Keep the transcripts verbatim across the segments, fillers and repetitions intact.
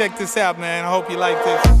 check this out, man. I hope you like this.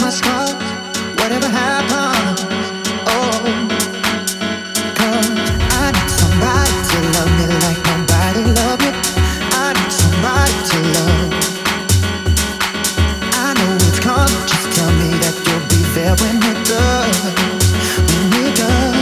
must come, whatever happens. Oh, come. I need somebody to love me like nobody loved me. I need somebody to love. I know it's coming. Just tell me that you'll be there when it does. When it does.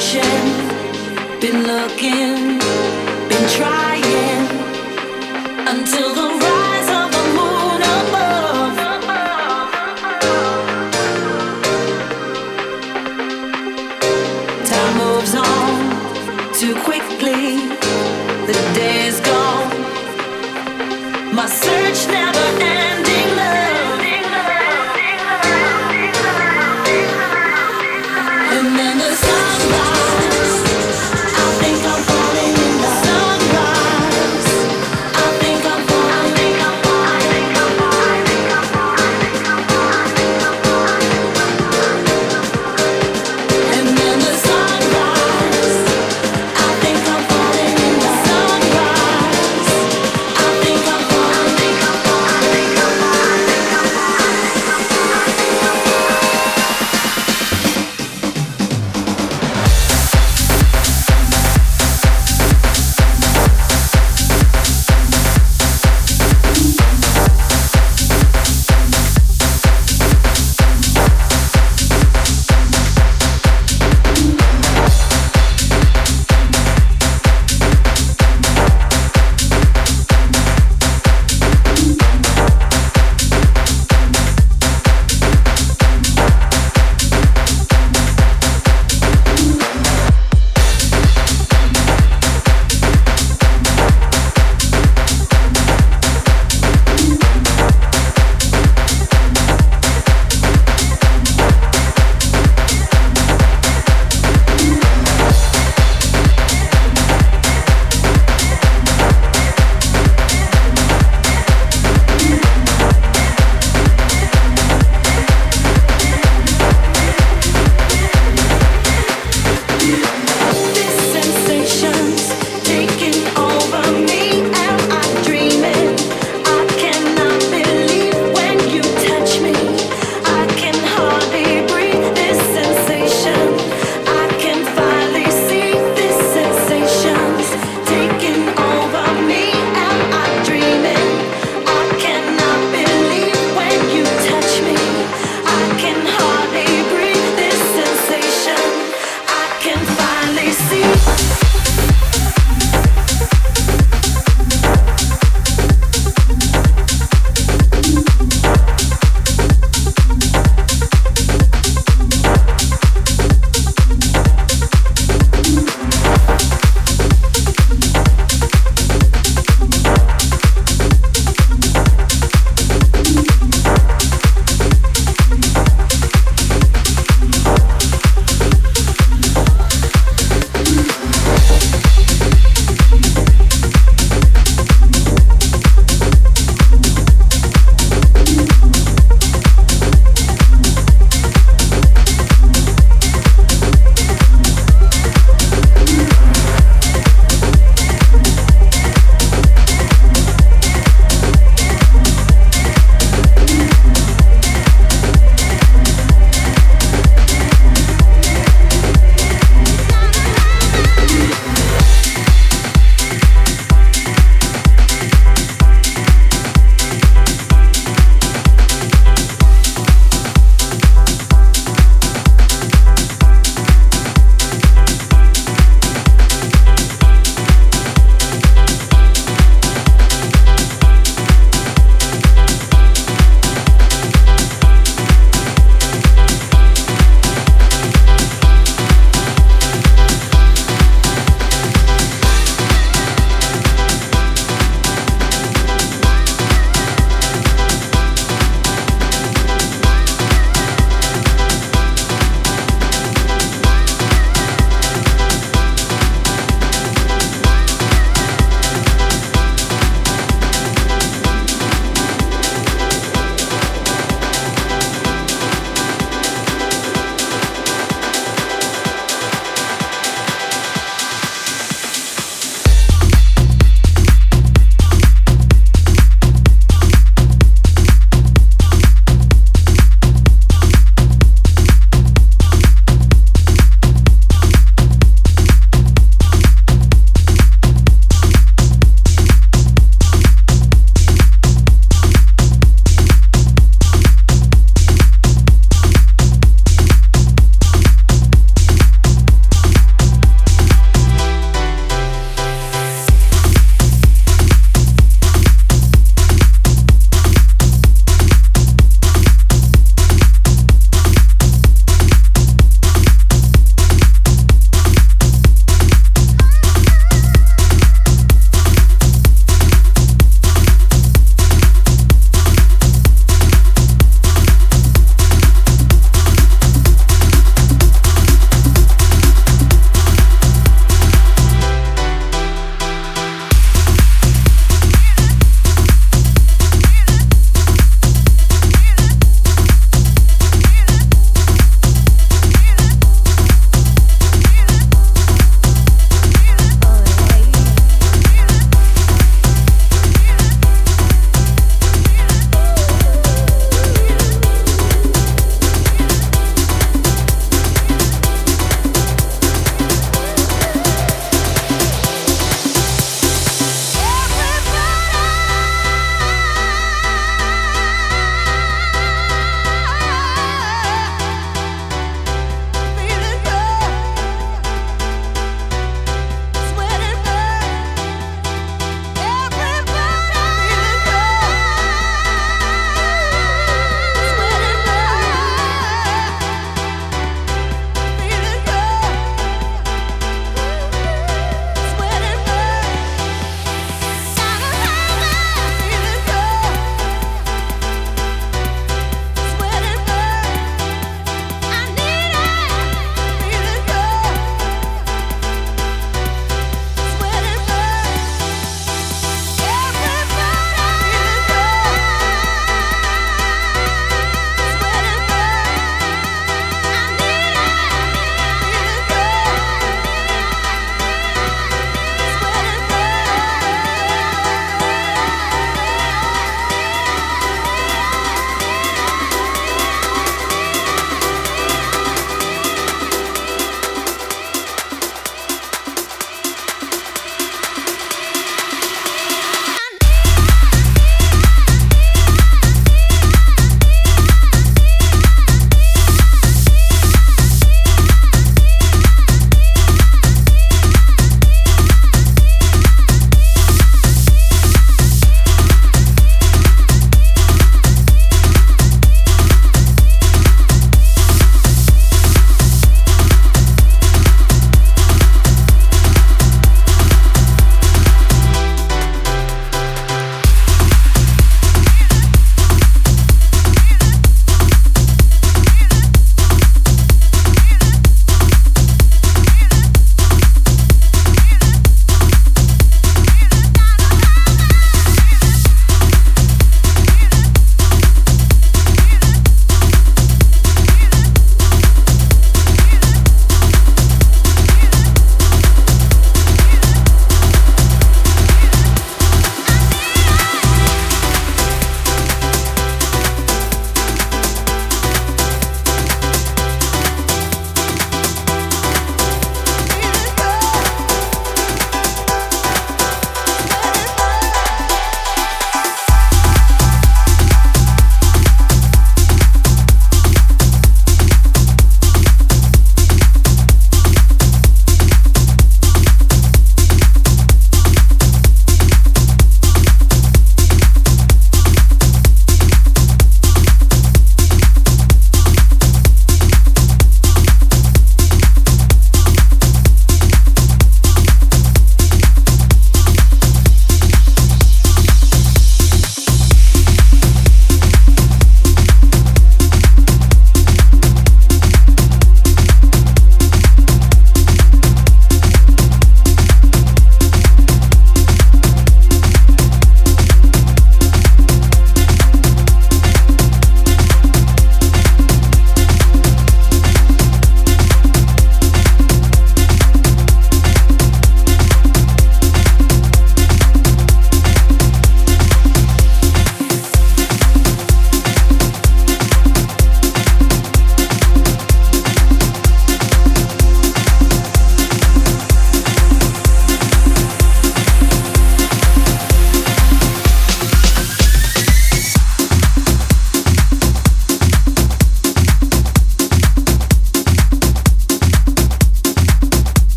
searching, been looking, been trying until the